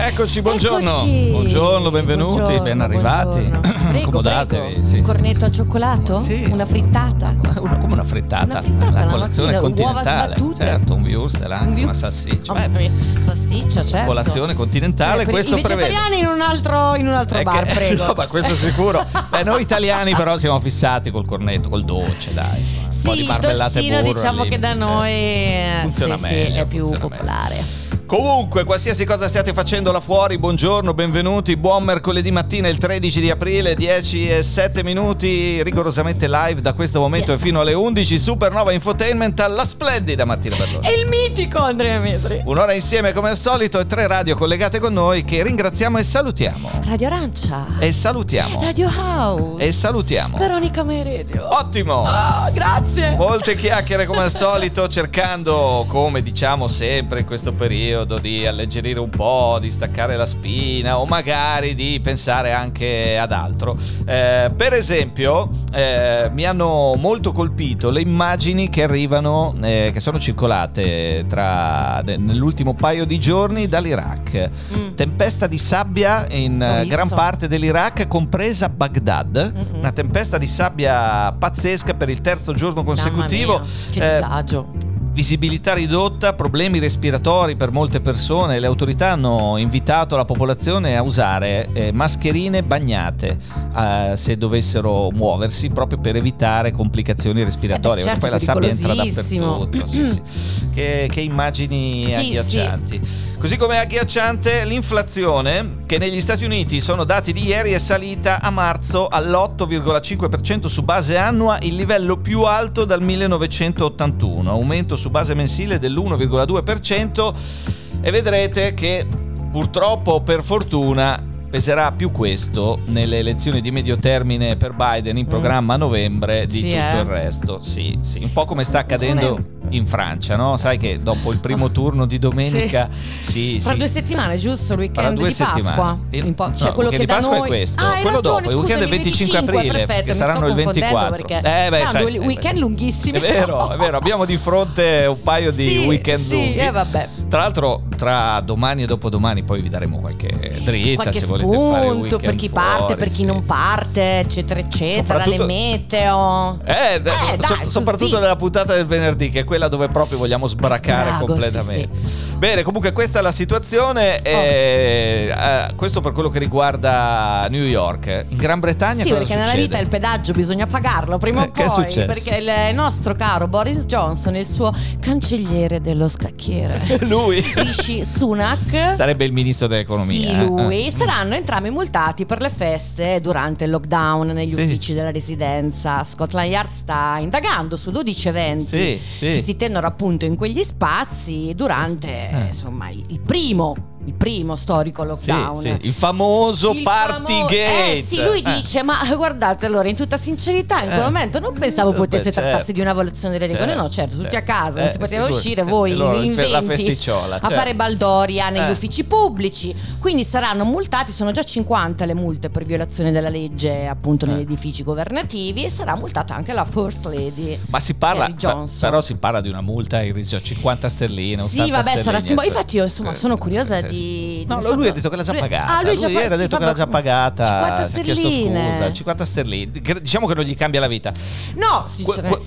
Eccoci, buongiorno. Eccoci. Buongiorno, benvenuti, buongiorno, ben arrivati. Prego, accomodatevi. Prego. Sì, cornetto al cioccolato? Sì. Una frittata? Come una frittata? La colazione continentale. Certo, un wurstel, anche una salsiccia. Salsiccia, certo. Colazione continentale, questo i vegetariani prevede. in un altro bar, prego. No, ma questo è sicuro. Noi italiani però siamo fissati col cornetto, col dolce, dai, insomma. Un po' di marmellate burro. Sì, diciamo che da noi funziona meglio, è più popolare. Comunque, qualsiasi cosa stiate facendo là fuori, buongiorno, benvenuti, buon mercoledì mattina, il 13 di aprile, 10:07, rigorosamente live da questo momento e fino alle 11, Supernova Infotainment alla splendida Martina Berloni. E il mitico Andrea Medri. Un'ora insieme come al solito e tre radio collegate con noi che ringraziamo e salutiamo. Radio Arancia. E salutiamo. Radio House. E salutiamo. Veronica Meredio. Ottimo. Oh, grazie. Molte chiacchiere come al solito, cercando, come diciamo sempre in questo periodo, di alleggerire un po', di staccare la spina o magari di pensare anche ad altro. Per esempio, mi hanno molto colpito le immagini che arrivano, che sono circolate nell'ultimo paio di giorni dall'Iraq. Tempesta di sabbia in gran parte dell'Iraq, compresa Baghdad. Una tempesta di sabbia pazzesca per il terzo giorno consecutivo. Che disagio. Visibilità ridotta, problemi respiratori per molte persone. Le autorità hanno invitato la popolazione a usare mascherine bagnate se dovessero muoversi, proprio per evitare complicazioni respiratorie. Certo, poi la sabbia entra dappertutto. Sì. Che immagini agghiaccianti. Sì. Così come è agghiacciante l'inflazione, che negli Stati Uniti, sono dati di ieri, è salita a marzo all'8,5% su base annua, il livello più alto dal 1981. Aumento su base mensile dell'1,2% e vedrete che purtroppo, per fortuna, peserà più questo nelle elezioni di medio termine per Biden in programma a novembre di tutto il resto. Sì, un po' come sta accadendo in Francia, no? Sai che dopo il primo turno di domenica fra 2 settimane, giusto? Il weekend di Pasqua. Cioè, quello che da Pasqua noi è questo. Quello ragione, dopo, il weekend del 25 aprile, perfetto, che saranno il 24. Sai, weekend lunghissimo. È vero, abbiamo di fronte un paio di weekend lunghi. Vabbè. Tra l'altro, tra domani e dopodomani poi vi daremo qualche dritta, qualche se volete fare un weekend per chi fuori, parte, per chi non parte, eccetera eccetera, le meteo. Soprattutto nella puntata del venerdì, che è quella dove proprio vogliamo sbaracare completamente. Bene, comunque questa è la situazione. Questo per quello che riguarda New York. In Gran Bretagna cosa succede? Perché nella vita il pedaggio bisogna pagarlo prima o poi. Che è perché il nostro caro Boris Johnson e il suo cancelliere dello scacchiere lui, Sunak, sarebbe il ministro dell'economia. Lui saranno entrambi multati per le feste durante il lockdown negli uffici della residenza. Scotland Yard sta indagando su 12 eventi che si tennero appunto in quegli spazi durante insomma il primo storico lockdown, il famoso Partygate. Lui dice, ma guardate, allora, in tutta sincerità, in quel momento non pensavo potesse trattarsi di una violazione delle regole. No, certo, tutti a casa, non si poteva uscire, voi in 20 a fare baldoria negli uffici pubblici. Quindi saranno multati, sono già 50 le multe per violazione della legge appunto negli edifici governativi, e sarà multata anche la First Lady. Ma si parla, però si parla di una multa in rischio a 50 sterline. Sì, vabbè, sarà simbolico. Infatti io insomma sono curiosa lui ha detto che l'ha già pagata. Lui ha detto che l'ha già pagata. 50 sterline. Ha scusa, 50 sterline. Diciamo che non gli cambia la vita. No,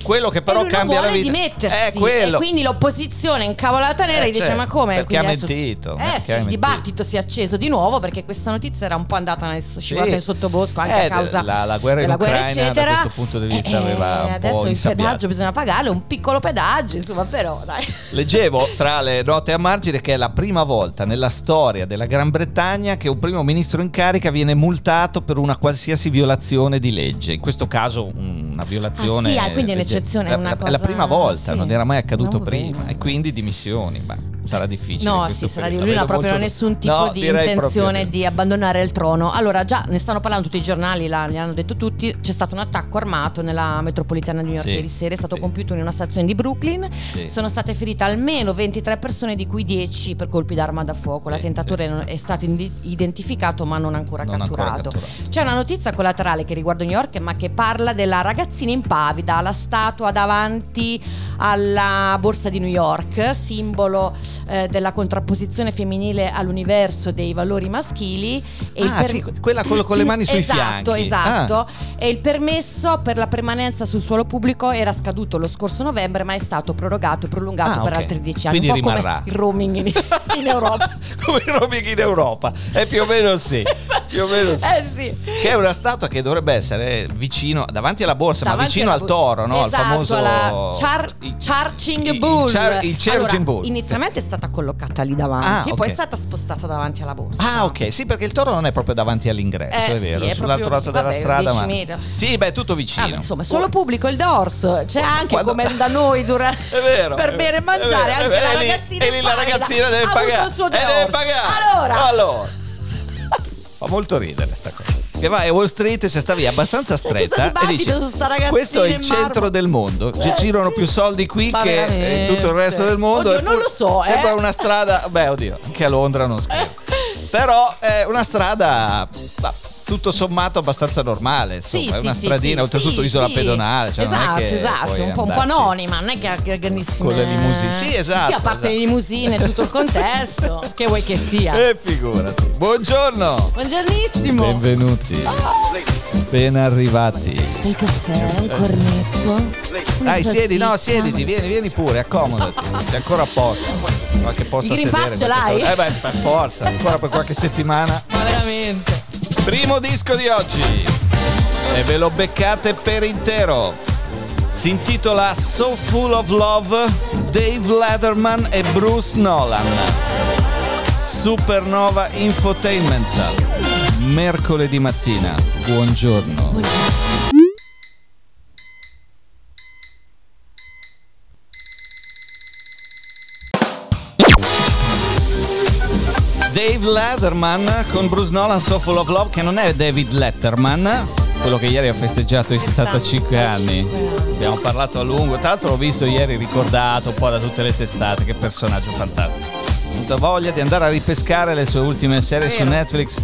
quello che però cambia la vita è quello. E quindi l'opposizione incavolata nera gli dice: ma come? Perché quindi ha mentito. Il dibattito si è acceso di nuovo, perché questa notizia era un po' andata scivolata nel sottobosco, anche a causa della guerra in Ucraina, eccetera. Da questo punto di vista aveva un adesso po' il pedaggio bisogna pagarlo, un piccolo pedaggio, insomma, però dai. Leggevo tra le note a margine che è la prima volta nella storia della Gran Bretagna che un primo ministro in carica viene multato per una qualsiasi violazione di legge, in questo caso una violazione, quindi è un'eccezione, è la prima volta, non era mai accaduto prima, e quindi dimissioni. sarà difficile. No, sì, sarà di lui non ha proprio nessun tipo di intenzione di abbandonare il trono. Allora, già ne stanno parlando tutti i giornali, là, li hanno detto tutti. C'è stato un attacco armato nella metropolitana di New York ieri sera, è stato compiuto in una stazione di Brooklyn. Sono state ferite almeno 23 persone, di cui 10 per colpi d'arma da fuoco. L'attentatore è stato identificato ma non ancora catturato. C'è una notizia collaterale che riguarda New York, ma che parla della ragazzina impavida, la statua davanti alla borsa di New York, simbolo della contrapposizione femminile all'universo dei valori maschili. E quella con le mani sui fianchi. Esatto. E il permesso per la permanenza sul suolo pubblico era scaduto lo scorso novembre, ma è stato prolungato per altri 10 anni. Quindi un po' rimarrà. Come il roaming in Europa. Come il roaming in Europa, più o meno sì. Che è una statua che dovrebbe essere vicino, davanti alla borsa, ma vicino al toro, no? Esatto, al famoso Charging Bull. Il Charging Bull. Inizialmente è stata collocata lì davanti, e poi è stata spostata davanti alla borsa. Sì, perché il toro non è proprio davanti all'ingresso, è vero, è sull'altro lato della strada, ma sì, beh, è tutto vicino. Insomma, solo pubblico, il dorso. C'è anche come da noi per bere e mangiare, anche la ragazzina. E lì la ragazzina deve pagare. Il suo Allora. Fa molto ridere sta cosa. Che va a Wall Street, se sta via abbastanza stretta e dice: questo è il centro del mondo, girano più soldi qui che in tutto il resto del mondo. Oddio, non lo so, sembra una strada, anche a Londra non scherzo, però è una strada tutto sommato abbastanza normale, insomma, è una stradina, oltretutto isola pedonale, cioè non è che un po' anonima, non è che ha grandissime con le limousine. Le limousine, tutto il contesto che vuoi che sia. E figurati. Buongiorno. Buongiornissimo. Benvenuti. Ben arrivati. Un caffè, un cornetto. Dai, siediti, vieni pure, accomodati. Sei ancora a posto. Qualche posto a sedere. Per forza, ancora per qualche settimana. Ma veramente. Primo disco di oggi, e ve lo beccate per intero, si intitola So Full of Love, Dave Letterman e Bruce Nolan. Supernova Infotainment, mercoledì mattina. Buongiorno. Dave Letterman con Bruce Nolan, So Full of Love, che non è David Letterman, quello che ieri ha festeggiato i 75 anni. Abbiamo parlato a lungo, tra l'altro l'ho visto ieri ricordato un po' da tutte le testate, che personaggio fantastico. Ho avuto voglia di andare a ripescare le sue ultime serie su Netflix.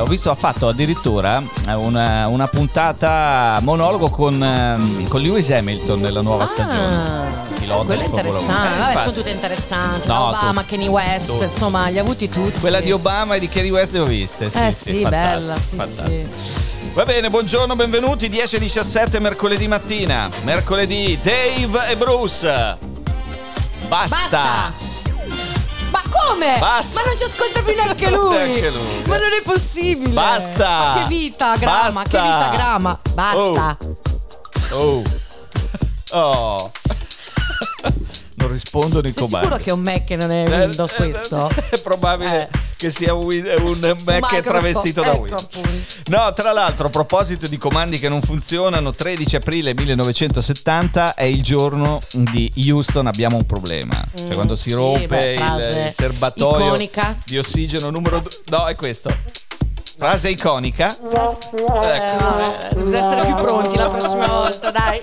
Ho visto, ha fatto addirittura una puntata monologo con Lewis Hamilton nella nuova stagione. Quello è interessante, sono tutte interessanti. Obama, Kanye West, insomma, li ha avuti tutti. Quella di Obama e di Kanye West le ho viste. Sì, bella. Sì. Va bene, buongiorno, benvenuti. 10:17 mercoledì mattina. Mercoledì, Dave e Bruce. Basta. Ma come? Basta. Ma non ci ascolta più neanche lui. Ma non è possibile. Basta. Ma che vita grama, Basta. Oh. Non rispondono i comandi. Sei sicuro che è un Mac che non è Windows questo? È probabile che sia un Mac travestito da Windows. No, tra l'altro, a proposito di comandi che non funzionano, 13 aprile 1970 è il giorno di Houston, abbiamo un problema. Cioè quando si rompe il serbatoio iconica di ossigeno numero 2. No, è questo. Frase iconica. Bisogna essere più pronti la prossima volta, dai.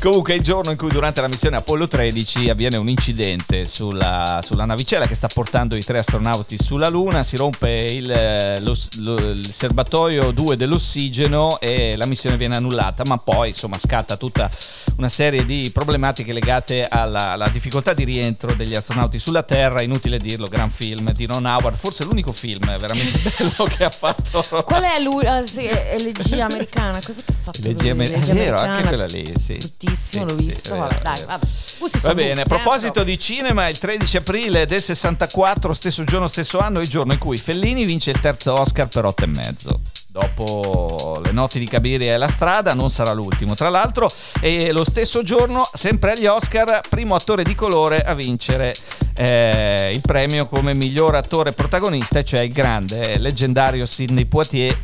Comunque è il giorno in cui durante la missione Apollo 13 avviene un incidente sulla navicella che sta portando i 3 astronauti sulla Luna. Si rompe il serbatoio 2 dell'ossigeno e la missione viene annullata, ma poi insomma scatta tutta una serie di problematiche legate alla difficoltà di rientro degli astronauti sulla Terra. Inutile dirlo, gran film di Ron Howard, forse l'unico film veramente che ha fatto. Qual è lui? È Elegia americana. Cosa ti ha fatto? È vero, anche quella lì, sì. Tuttissimo, l'ho visto. Vabbè. Va bene, a proposito di cinema, il 13 aprile del 64, stesso giorno, stesso anno, è il giorno in cui Fellini vince il terzo Oscar per 8,5. Dopo Le notti di Cabiria e La strada, non sarà l'ultimo, tra l'altro. E lo stesso giorno, sempre agli Oscar, primo attore di colore a vincere il premio come miglior attore protagonista, cioè il grande leggendario Sidney Poitier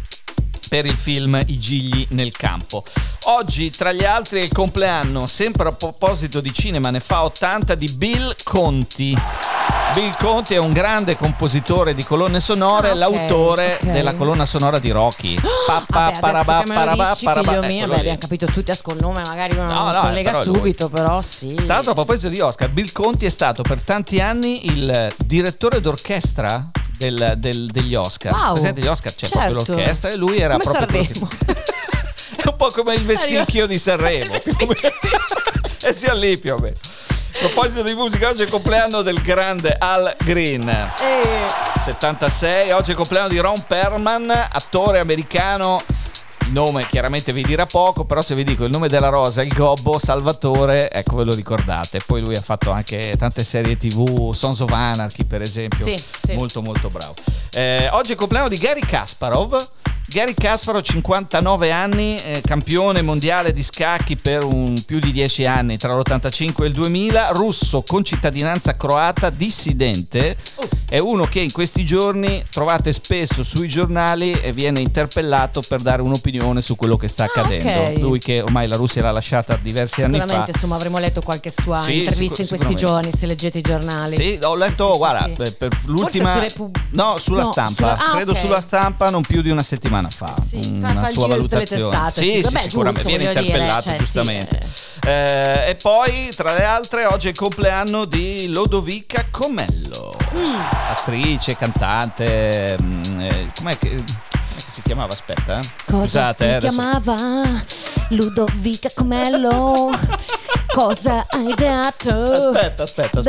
per il film I gigli nel campo. Oggi, tra gli altri, è il compleanno, sempre a proposito di cinema, ne fa 80, di Bill Conti. Bill Conti è un grande compositore di colonne sonore, l'autore della colonna sonora di Rocky. Abbiamo capito tutti a scognome, magari uno non collega subito, però sì. Tra l'altro, a proposito di Oscar, Bill Conti è stato per tanti anni il direttore d'orchestra degli Oscar. Wow. Presente gli Oscar, c'è proprio l'orchestra, e lui era come proprio un po' come il Vessicchio di Sanremo. E sia lì più o meno. A proposito di musica, oggi è il compleanno del grande Al Green, 76. Oggi è il compleanno di Ron Perlman, attore americano. Il nome chiaramente vi dirà poco, però se vi dico il nome della rosa, il gobbo, Salvatore, ecco, ve lo ricordate. Poi lui ha fatto anche tante serie TV, Sons of Anarchy per esempio, sì. Molto molto bravo. Oggi è il compleanno di Garry Kasparov, 59 anni, campione mondiale di scacchi per più di 10 anni, tra l'85 e il 2000, russo con cittadinanza croata, dissidente, è uno che in questi giorni trovate spesso sui giornali e viene interpellato per dare un'opinione su quello che sta accadendo. Okay. Lui che ormai la Russia l'ha lasciata diversi anni fa. Sicuramente, insomma, avremo letto qualche sua intervista in questi giorni, se leggete i giornali. Sì, ho letto, guarda. Per l'ultima... Forse sulla stampa. Credo sulla stampa non più di una settimana fa, una sua valutazione. Sì, sicuramente viene interpellato, giustamente. E poi, tra le altre, oggi è il compleanno di Lodovica Comello, attrice, cantante. Com'è che si chiamava? Aspetta. Cosa chiamava? Lodovica Comello. Cosa hai dato? Aspetta.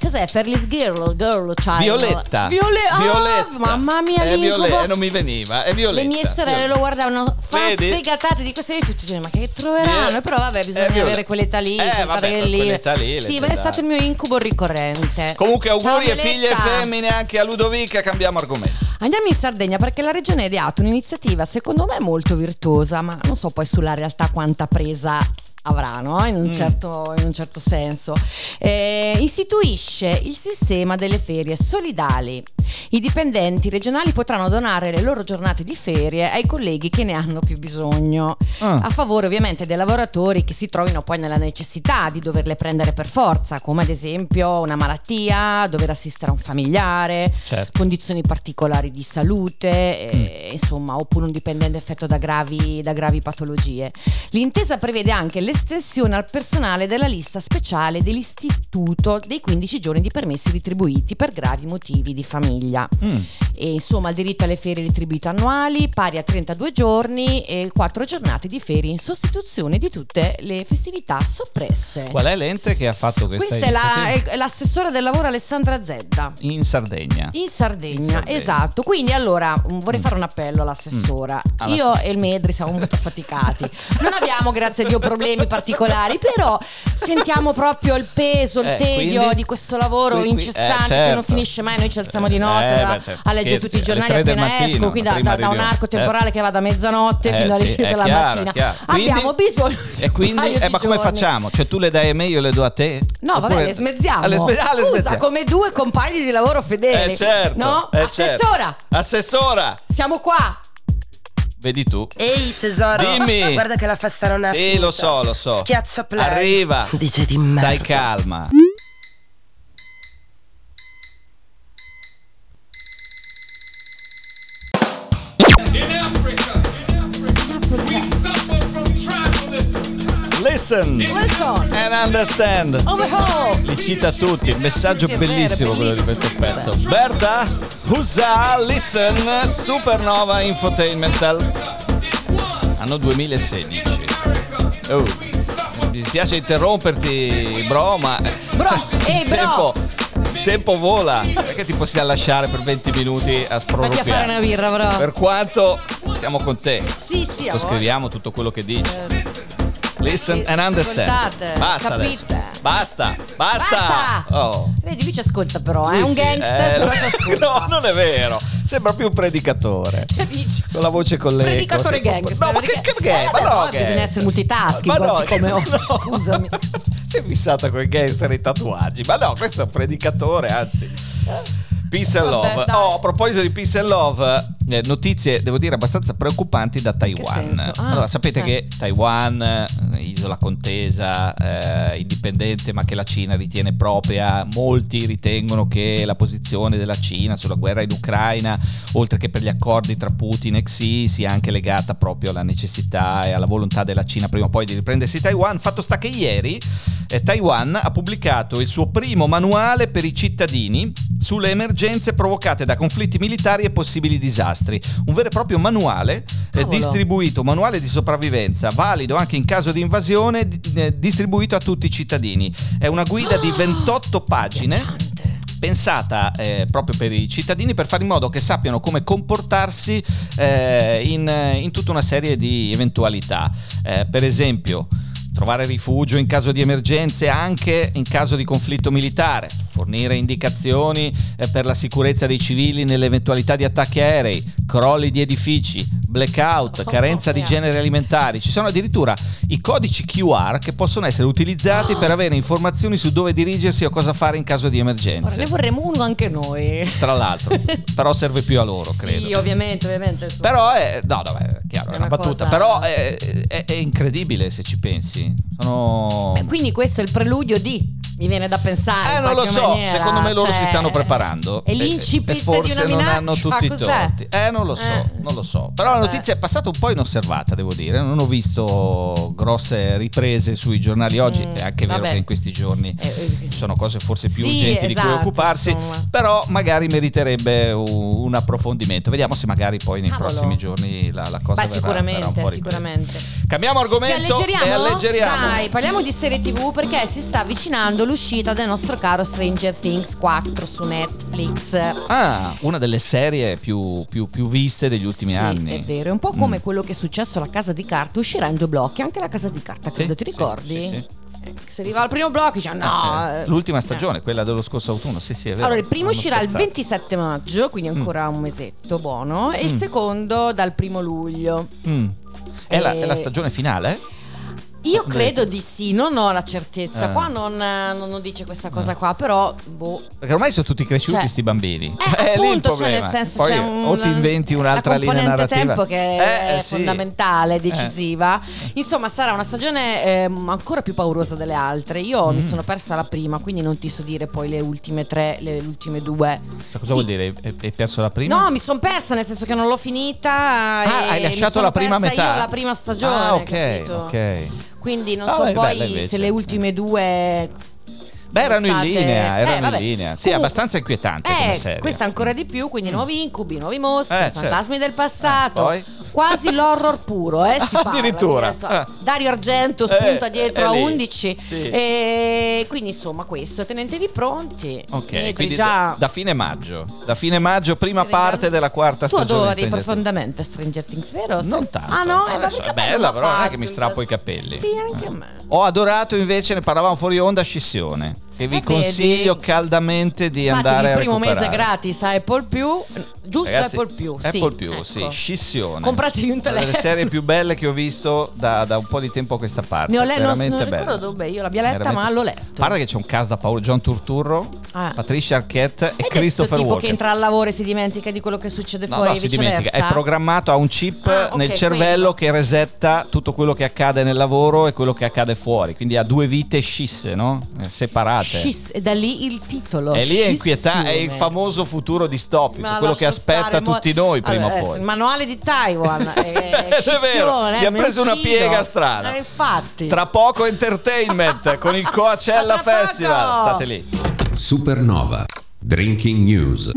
Cos'è? Fairless Girl Child? Violetta. Oh, mamma mia, non mi veniva. È Violetta. Le mie sorelle lo guardavano sfegatate di queste, tutti, ma che troveranno? Però vabbè, bisogna avere quell'età lì. Quell'età lì. Sì, è stato il mio incubo ricorrente. Comunque auguri e figlie femmine anche a Ludovica. Cambiamo argomento. Andiamo in Sardegna, perché la regione ha ideato un'iniziativa secondo me molto virtuosa, ma non so poi sulla realtà quanta presa avrà, no? In un certo senso. Istituisce il sistema delle ferie solidali. I dipendenti regionali potranno donare le loro giornate di ferie ai colleghi che ne hanno più bisogno, a favore ovviamente dei lavoratori che si trovino poi nella necessità di doverle prendere per forza, come ad esempio una malattia, dover assistere a un familiare, condizioni particolari di salute, insomma, oppure un dipendente affetto da gravi patologie. L'intesa prevede anche l'estensione al personale della lista speciale dell'istituto dei 15 giorni di permessi retribuiti per gravi motivi di famiglia. E insomma, il diritto alle ferie retribuite annuali pari a 32 giorni e 4 giornate di ferie in sostituzione di tutte le festività soppresse. Qual è l'ente che ha fatto questa iniziativa? È l'assessora del lavoro Alessandra Zedda in Sardegna. Esatto. Quindi allora vorrei fare un appello all'assessora. Io e il Medri siamo molto affaticati, non abbiamo, grazie a Dio, problemi particolari, però sentiamo proprio il peso, il tedio, quindi, di questo lavoro incessante che non finisce mai. Noi ci alziamo di notte a leggere tutti i giornali appena esco, qui da un arco temporale che va da mezzanotte fino alle 6 della mattina. Quindi, abbiamo bisogno ma come facciamo? Cioè, tu le dai a me, io le do a te? No, oppure... vabbè, le smezziamo. Scusa, come due compagni di lavoro fedeli. No? Assessora, siamo qua. Vedi tu. Ehi tesoro, dimmi. Guarda che la fastana è finita. Lo so. Schiaccia play. Arriva. Dice di merda. Stai calma. Listen and understand. Li cita tutti. Messaggio bellissimo quello di questo pezzo. Berta Husa, Listen, Supernova Infotainmental, anno 2016. Mi dispiace interromperti, bro, ma il tempo vola. Perché ti possiamo lasciare per 20 minuti a sproloquiare? Vatti a fare una birra, bro. Per quanto siamo con te. Sì. Lo scriviamo tutto quello che dici. Listen and understand. Basta. Oh. Vedi, lui ci ascolta, però è un gangster, però ci ascolta. No, non è vero. Sembra più un predicatore. Che dici? Con la voce con l'eco. Predicatore gangster. No, ma bisogna essere multitasking, scusami. Sei fissata con i gangster e i tatuaggi. Ma no, questo è un predicatore, anzi. Peace and Love. Vabbè, a proposito di Peace and Love, notizie devo dire abbastanza preoccupanti da Taiwan. Allora, sapete che Taiwan, isola contesa, indipendente, ma che la Cina ritiene propria. Molti ritengono che la posizione della Cina sulla guerra in Ucraina, oltre che per gli accordi tra Putin e Xi, sia anche legata proprio alla necessità e alla volontà della Cina prima o poi di riprendersi Taiwan. Fatto sta che ieri Taiwan ha pubblicato il suo primo manuale per i cittadini sulle emergenze provocate da conflitti militari e possibili disastri. Un vero e proprio manuale distribuito, manuale di sopravvivenza, valido anche in caso di invasione, distribuito a tutti i cittadini. È una guida di 28 pagine. Piacante. Pensata proprio per i cittadini, per fare in modo che sappiano come comportarsi in tutta una serie di eventualità. Per esempio, trovare rifugio in caso di emergenze, anche in caso di conflitto militare, fornire indicazioni per la sicurezza dei civili nell'eventualità di attacchi aerei, crolli di edifici, blackout, carenza di generi alimentari. Ci sono addirittura i codici QR che possono essere utilizzati per avere informazioni su dove dirigersi o cosa fare in caso di emergenze. Ora, ne vorremmo uno anche noi, tra l'altro. Però serve più a loro, credo. Sì, ovviamente. Però è chiaro, è una battuta, cosa... però è incredibile se ci pensi. Sono... Beh, quindi questo è il preludio di, mi viene da pensare, non lo so, maniera, secondo me loro si stanno preparando. È l'incipit di una minaccia, non hanno tutti i torti. Non lo so. Però la notizia è passata un po' inosservata, devo dire. Non ho visto grosse riprese sui giornali oggi. È anche vero che in questi giorni ci sono cose forse più urgenti di cui occuparsi, insomma. Però magari meriterebbe un approfondimento. Vediamo se magari poi nei prossimi giorni la cosa verrà sicuramente. Cambiamo argomento e alleggeriamo. Dai, parliamo di serie TV, perché si sta avvicinando l'uscita del nostro caro Stranger Things 4 su Netflix. Una delle serie più viste degli ultimi anni. Sì, è vero, è un po' come quello che è successo alla Casa di Carta. Uscirà in due blocchi anche la Casa di Carta, credo, ti ricordi? Sì. Se arriva al primo blocco dice l'ultima stagione, quella dello scorso autunno. Sì, è vero. Allora il primo uscirà il 27 maggio, quindi ancora un mesetto buono, e il secondo dal 1 luglio. È la stagione finale? Io credo di sì, non ho la certezza. Qua non dice questa cosa qua, però boh. Perché ormai sono tutti cresciuti sti bambini. Appunto, lì nel senso, poi c'è o ti inventi un'altra linea narrativa. Tempo che è fondamentale, decisiva. Insomma, sarà una stagione ancora più paurosa delle altre. Io mi sono persa la prima, quindi non ti so dire poi le ultime tre, le ultime due. Cosa vuol dire? Hai perso la prima? No, mi sono persa, nel senso che non l'ho finita. Hai lasciato la prima metà. Io la prima stagione. Ok. Quindi non so poi se le ultime due... Beh, erano in linea. Sì, comunque, abbastanza inquietante come serie. Questa ancora di più, quindi nuovi incubi, nuovi mostri, fantasmi del passato, quasi l'horror puro, si parla. Addirittura. Dario Argento spunta dietro a 11. Sì. E quindi insomma questo, tenetevi pronti. Ok, Medri, quindi già... da fine maggio, prima parte della quarta stagione. Tu adori profondamente Stranger Things, vero? Non tanto. No, è bella, però non è che mi strappo i capelli. Sì, anche a me. Ho adorato invece, ne parlavamo fuori onda, Scissione. Che vi consiglio caldamente di andare a recuperare. Il primo mese gratis a Apple Plus, giusto? Ragazzi, Apple Plus, ecco. Scissione. Compratevi un telefono. Una delle serie più belle che ho visto da un po' di tempo a questa parte. Non ricordo dove io l'abbia letta, ma l'ho letto. Guarda che c'è un cast da paura: John Turturro, Patricia Arquette e Christopher Walken. È tipo che entra al lavoro e si dimentica di quello che succede fuori. No, si dimentica. È programmato, ha un chip nel cervello che resetta tutto quello che accade nel lavoro e quello che accade fuori. Quindi ha due vite scisse, no? Separate. E da lì il titolo. E lì è inquietante, è il famoso futuro distopico, quello che aspetta tutti noi prima o poi. Il manuale di Taiwan. È vero, gli ha preso una piega strana. Infatti. Tra poco entertainment con il Coachella Festival. State lì. Supernova Drinking News.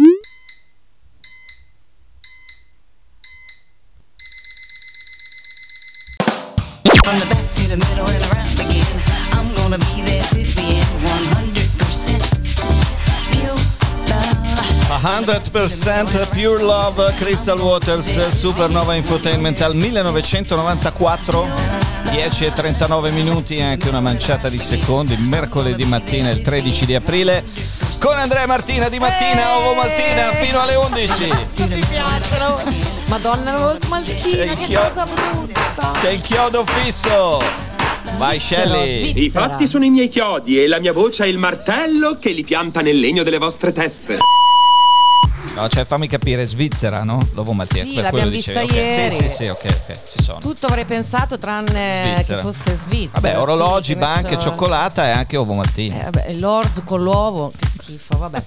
Pure Love, Crystal Waters, Supernova Infotainment al 1994, 10:39 minuti, anche una manciata di secondi, mercoledì mattina, il 13 di aprile, con Andrea e Martina di mattina, ovo Martina, fino alle 11. Ti piacciono? Madonna, ovo Martina, che cosa brutta! C'è il chiodo fisso! Vai Shelley. I fatti sono i miei chiodi e la mia voce è il martello che li pianta nel legno delle vostre teste. No, cioè fammi capire, Svizzera, no? Dopo Mattia, sì, l'abbiamo vista ieri. Okay. Sì, ok, ci sono. Tutto avrei pensato tranne Svizzera. Che fosse Svizzera. Vabbè, orologi, sì, banche, messo... cioccolata e anche ovo Mattina. Vabbè, l'orzo con l'uovo, che schifo, vabbè.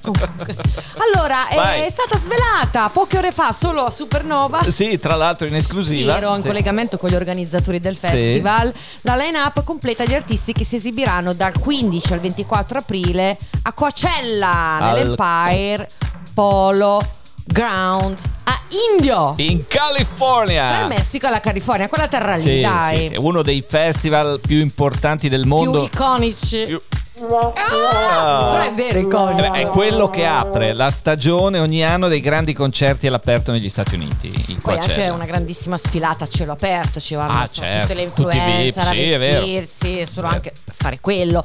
Allora, è stata svelata poche ore fa solo a Supernova. Sì, tra l'altro in esclusiva. Sì, ero in collegamento con gli organizzatori del festival. Sì. La line-up completa di artisti che si esibiranno dal 15 al 24 aprile a Coachella, nell'Empire Polo Ground a Indio, in California, dal Messico alla California, quella terra lì, sì, dai. Sì, sì. Uno dei festival più importanti del mondo, più iconici. Però è vero, iconico. È quello che apre la stagione ogni anno dei grandi concerti all'aperto negli Stati Uniti. Poi c'è una grandissima sfilata a cielo aperto, ci vanno certo, tutte le influencer a vestirsi, solo anche per fare quello.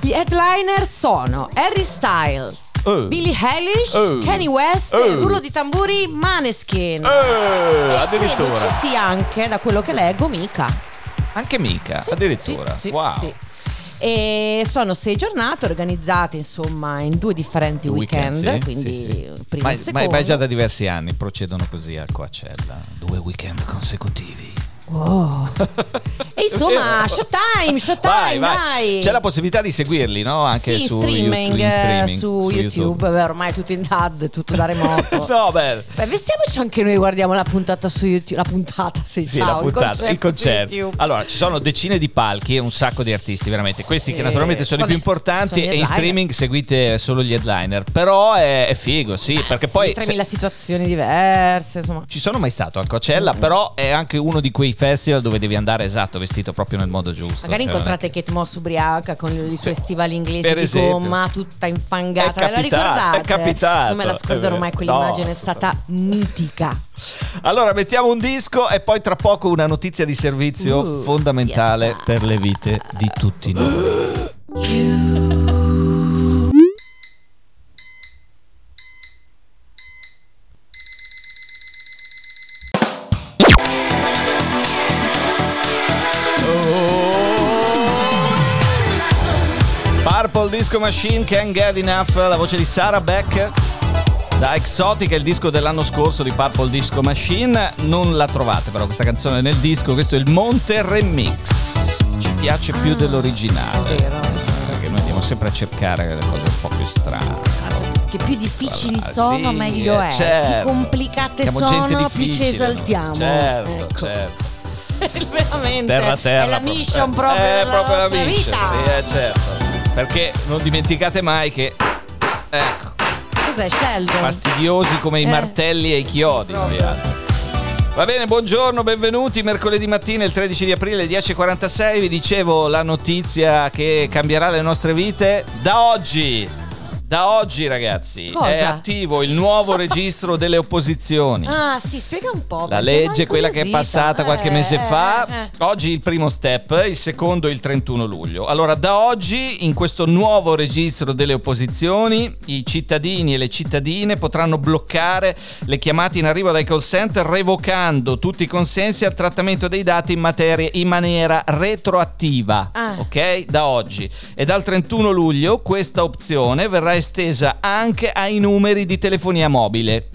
Gli headliner sono Harry Styles, Billie Eilish, Kanye West, l'urlo di tamburi, Maneskin. Addirittura. E ci sia anche, da quello che leggo, Mika. Anche Mika, sì, addirittura. Sì, wow. Sì. E sono 6 giornate organizzate, insomma, in 2 differenti weekend, sì, quindi sì. Primo e secondo. Ma già da diversi anni procedono così al Coachella, 2 weekend consecutivi. Wow. E insomma, showtime, vai. C'è la possibilità di seguirli, no? Anche sì, su YouTube. Beh, ormai tutto in DAD, tutto da remoto. No, bello. Beh, vestiamoci anche noi, guardiamo la puntata su YouTube. La puntata, il concerto. Allora, ci sono decine di palchi e un sacco di artisti, veramente. Questi che naturalmente sono i più importanti. E in streaming seguite solo gli headliner. Però è figo, sì. Perché poi 3000 situazioni diverse, insomma. Ci sono mai stato al Coachella, però è anche uno di quei festival dove devi andare vestito proprio nel modo giusto. Magari incontrate Kate Moss ubriaca con i suoi stivali inglesi di gomma, tutta infangata. Ve la ricordate? È capitato. Non me la scorderò mai, quell'immagine è stata mitica. Allora mettiamo un disco e poi tra poco una notizia di servizio fondamentale per le vite di tutti noi. Purple Disco Machine, Can't Get Enough, la voce di Sarah Beck, da Exotic, il disco dell'anno scorso di Purple Disco Machine. Non la trovate però questa canzone nel disco, questo è il Monte Remix, ci piace più dell'originale, perché noi andiamo sempre a cercare le cose un po' più strane. Che più difficili sono, meglio è, certo. Più complicate sono, più ci esaltiamo. Certo. Veramente, terra, è la mission proprio, è proprio la mission, vita. Sì, certo. Perché non dimenticate mai che, ecco, cos'è Sheldon? Fastidiosi come i martelli e i chiodi. Va bene, buongiorno, benvenuti. Mercoledì mattina, il 13 di aprile, 10:46. Vi dicevo la notizia che cambierà le nostre vite. Da oggi, ragazzi, è attivo il nuovo registro delle opposizioni. Spiega un po'. La legge, quella che è passata qualche mese fa. Oggi il primo step, il secondo il 31 luglio. Allora, da oggi, in questo nuovo registro delle opposizioni, i cittadini e le cittadine potranno bloccare le chiamate in arrivo dai call center, revocando tutti i consensi al trattamento dei dati in maniera retroattiva. Ok? Da oggi. E dal 31 luglio questa opzione verrà estesa anche ai numeri di telefonia mobile,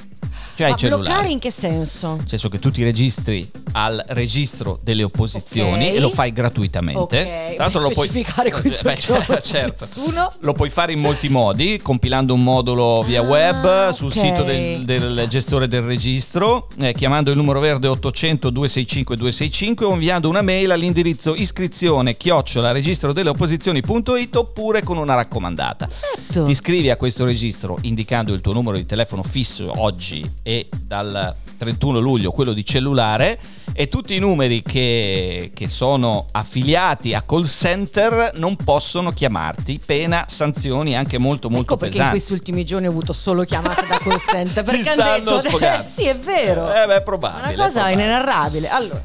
cioè ai cellulari. Bloccare in che senso? Nel senso che tu ti registri al registro delle opposizioni e lo fai gratuitamente. Tanto lo puoi specificare questo. Certo. Lo puoi fare in molti modi, compilando un modulo via web sul sito del gestore del registro, chiamando il numero verde 800 265 265 o inviando una mail all'indirizzo iscrizione@registrodelleopposizioni.it oppure con una raccomandata. Perfetto. Ti iscrivi a questo registro indicando il tuo numero di telefono fisso oggi e dal 31 luglio quello di cellulare, e tutti i numeri che sono affiliati a call center non possono chiamarti, pena sanzioni anche molto molto pesanti. Perché in questi ultimi giorni ho avuto solo chiamate da call center perché hanno detto sì, è vero, è probabile, una cosa inenarrabile. Allora,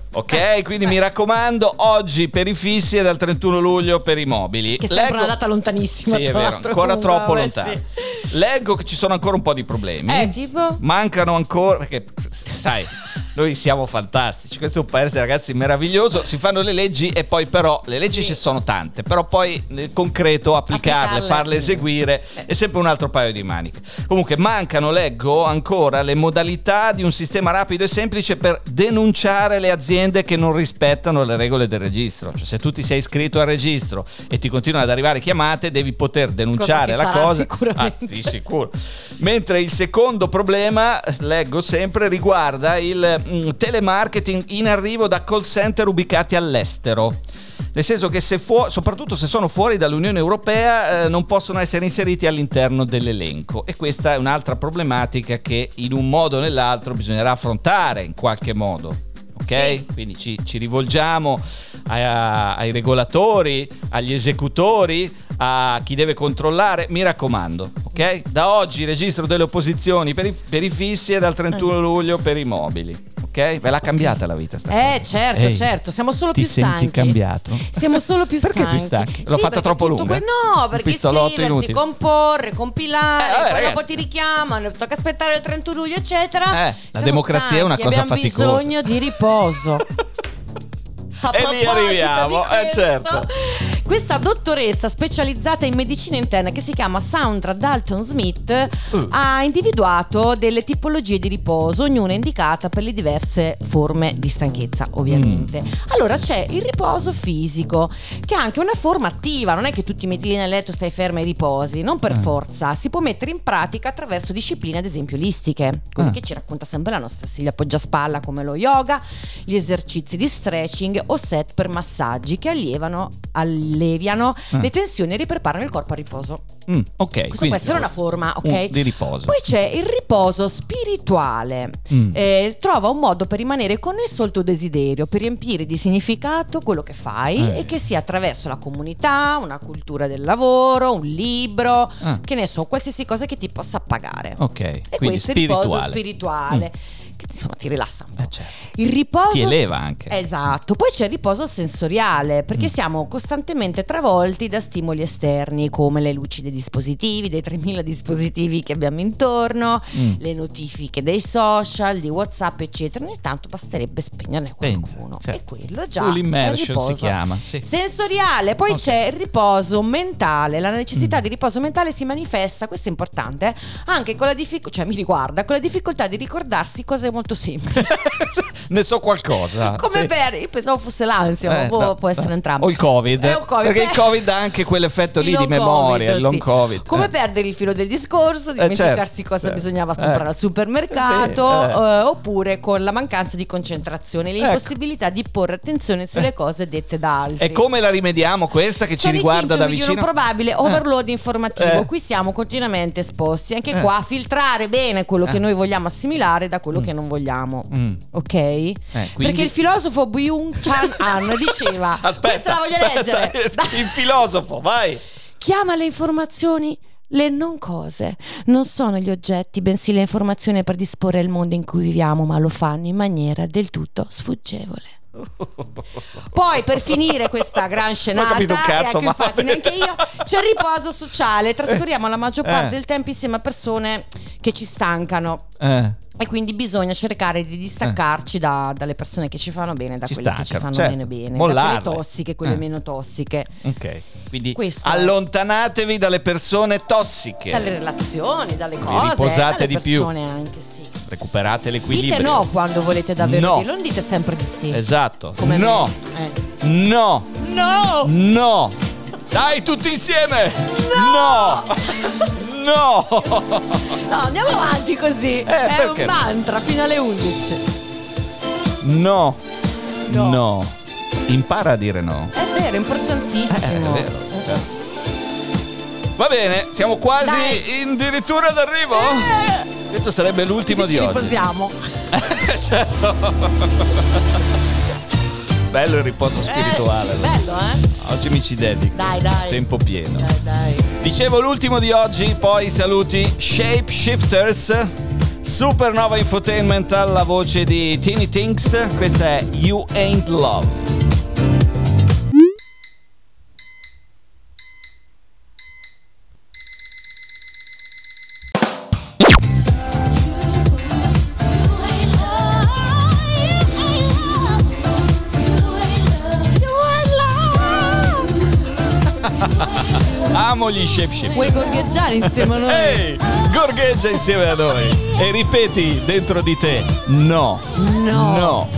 quindi mi raccomando, oggi per i fissi e dal 31 luglio per i mobili, che sembra una data lontanissima, sì, è vero, ancora troppo lontana. Leggo che ci sono ancora un po' di problemi, mancano ancora, perché sai Noi siamo fantastici, questo è un paese, ragazzi, meraviglioso. Si fanno le leggi e poi però le leggi ci sono tante, però poi nel concreto applicarle, farle eseguire è sempre un altro paio di maniche. Comunque mancano, leggo ancora, le modalità di un sistema rapido e semplice per denunciare le aziende che non rispettano le regole del registro. Cioè, se tu ti sei iscritto al registro e ti continuano ad arrivare chiamate, devi poter denunciare la cosa. Di sicuro. Mentre il secondo problema, leggo sempre, riguarda il telemarketing in arrivo da call center ubicati all'estero. Nel senso che se soprattutto se sono fuori dall'Unione Europea non possono essere inseriti all'interno dell'elenco, e questa è un'altra problematica che in un modo o nell'altro bisognerà affrontare in qualche modo. Okay? Sì. Quindi ci rivolgiamo ai regolatori, agli esecutori, a chi deve controllare, mi raccomando, ok? Da oggi registro delle opposizioni per i fissi e dal 31 luglio per i mobili. Ok? Ve l'ha cambiata la vita stamattina. Certo. Ehi, certo, siamo solo più stanchi. Ti senti cambiato? Siamo solo più stanchi. Perché più stanchi? L'ho fatta troppo lunga. No, perché scriversi, inutile, comporre, compilare, poi dopo ti richiamano, tocca aspettare il 31 luglio, eccetera. La democrazia stanchi, è una cosa faticosa. Abbiamo bisogno di riposo. E lì arriviamo, certo. Questa dottoressa specializzata in medicina interna, che si chiama Sandra Dalton Smith, ha individuato delle tipologie di riposo, ognuna indicata per le diverse forme di stanchezza, ovviamente. Allora c'è il riposo fisico, che è anche una forma attiva, non è che tu ti metti lì nel letto, stai ferma e riposi, non per forza, si può mettere in pratica attraverso discipline, ad esempio olistiche, quelle che ci racconta sempre la nostra Silvia Poggiaspalla, come lo yoga, gli esercizi di stretching o set per massaggi che alleviano le tensioni e ripreparano il corpo al riposo. Ok, questo può essere una forma, ok, di riposo. Poi c'è il riposo spirituale. Trova un modo per rimanere connesso al tuo desiderio, per riempire di significato quello che fai, e che sia attraverso la comunità, una cultura del lavoro, un libro, che ne so, qualsiasi cosa che ti possa appagare. Ok, e questo è il riposo spirituale. Che, insomma, ti rilassa un po'. Certo. Il riposo ti eleva anche. Esatto. Poi c'è il riposo sensoriale, perché siamo costantemente travolti da stimoli esterni, come le luci dei dispositivi, dei 3000 dispositivi che abbiamo intorno, le notifiche dei social, di WhatsApp, eccetera. Ogni tanto basterebbe spegnerne qualcuno. Certo. E quello già full immersion si chiama, sì, sensoriale. Poi c'è il riposo mentale. La necessità di riposo mentale si manifesta, questo è importante, anche con la difficoltà di ricordarsi cose molto semplici. Ne so qualcosa. Come io pensavo fosse l'ansia, può essere entrambi. O il COVID. Perché il COVID ha anche quell'effetto lì di memoria, il long COVID. Come perdere il filo del discorso, dimenticarsi cosa bisognava comprare al supermercato, oppure con la mancanza di concentrazione, l'impossibilità di porre attenzione sulle cose dette da altri. E come la rimediamo questa che ci riguarda da vicino? C'è un probabile overload informativo. Qui siamo continuamente esposti, anche qua, a filtrare bene quello che noi vogliamo assimilare da quello che non vogliamo. Ok? Perché il filosofo Byung-Chan Han diceva, aspetta, la voglio leggere. Il filosofo, vai. Chiama le informazioni le non cose. Non sono gli oggetti, bensì le informazioni per disporre il mondo in cui viviamo, ma lo fanno in maniera del tutto sfuggevole. Poi, per finire questa gran scenata, infatti neanche io, c'è il riposo sociale. Trascorriamo la maggior parte del tempo insieme a persone che ci stancano. E quindi bisogna cercare di distaccarci dalle persone che ci fanno bene, da quelle che ci fanno meno bene, mollarle, da quelle tossiche, quelle meno tossiche. Ok, quindi allontanatevi dalle persone tossiche, dalle relazioni, dalle cose, riposate dalle persone più. Anche sì. Recuperate l'equilibrio. Dite no quando volete davvero dire, non dite sempre di sì. Esatto. Come No. Dai, tutti insieme. No, andiamo avanti così. È un mantra fino alle 11. No. Impara a dire no. È vero, è importantissimo. È vero. Certo. Va bene, siamo quasi addirittura d'arrivo. Questo sarebbe l'ultimo di oggi. Ci riposiamo. Certo. Bello il riposo spirituale. Sì, bello, oggi mi ci dedico. Dai. Tempo pieno. Dai. Dicevo l'ultimo di oggi, poi saluti Shape Shifters, Supernova Infotainment alla voce di Teeny Tinks. Questa è You Ain't Love. Amo gli shape shift. Vuoi gorgheggiare insieme a noi? Ehi, gorgheggia insieme a noi e ripeti dentro di te: no, no, no,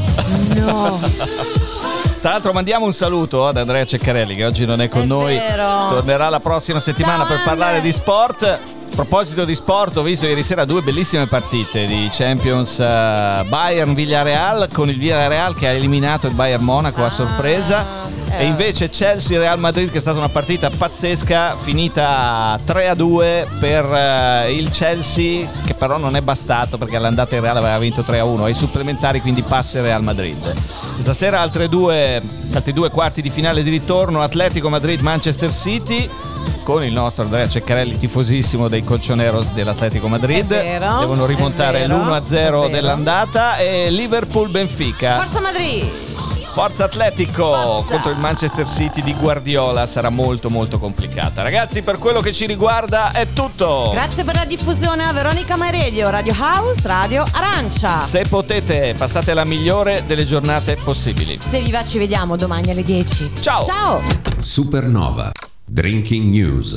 no. Tra l'altro mandiamo un saluto ad Andrea Ceccarelli, che oggi non è con noi. Vero. Tornerà la prossima settimana. Ciao, per parlare di sport. A proposito di sport, ho visto ieri sera due bellissime partite di Champions, Bayern-Villarreal, con il Villarreal che ha eliminato il Bayern Monaco a sorpresa. E invece Chelsea-Real Madrid, che è stata una partita pazzesca, finita 3-2 per il Chelsea, che però non è bastato perché all'andata il Real aveva vinto 3-1 ai supplementari, quindi passa il Real Madrid. Stasera altri due quarti di finale di ritorno, Atletico Madrid-Manchester City, con il nostro Andrea Ceccarelli, tifosissimo dei Colchoneros dell'Atletico Madrid. Vero, devono rimontare l'1-0 dell'andata. E Liverpool-Benfica. Forza Madrid! Forza Atletico! Forza. Contro il Manchester City di Guardiola sarà molto molto complicata. Ragazzi, per quello che ci riguarda è tutto. Grazie per la diffusione a Veronica Meredio, Radio House, Radio Arancia. Se potete, passate la migliore delle giornate possibili. Se vi va, ci vediamo domani alle 10. Ciao! Ciao! Supernova Drinking News.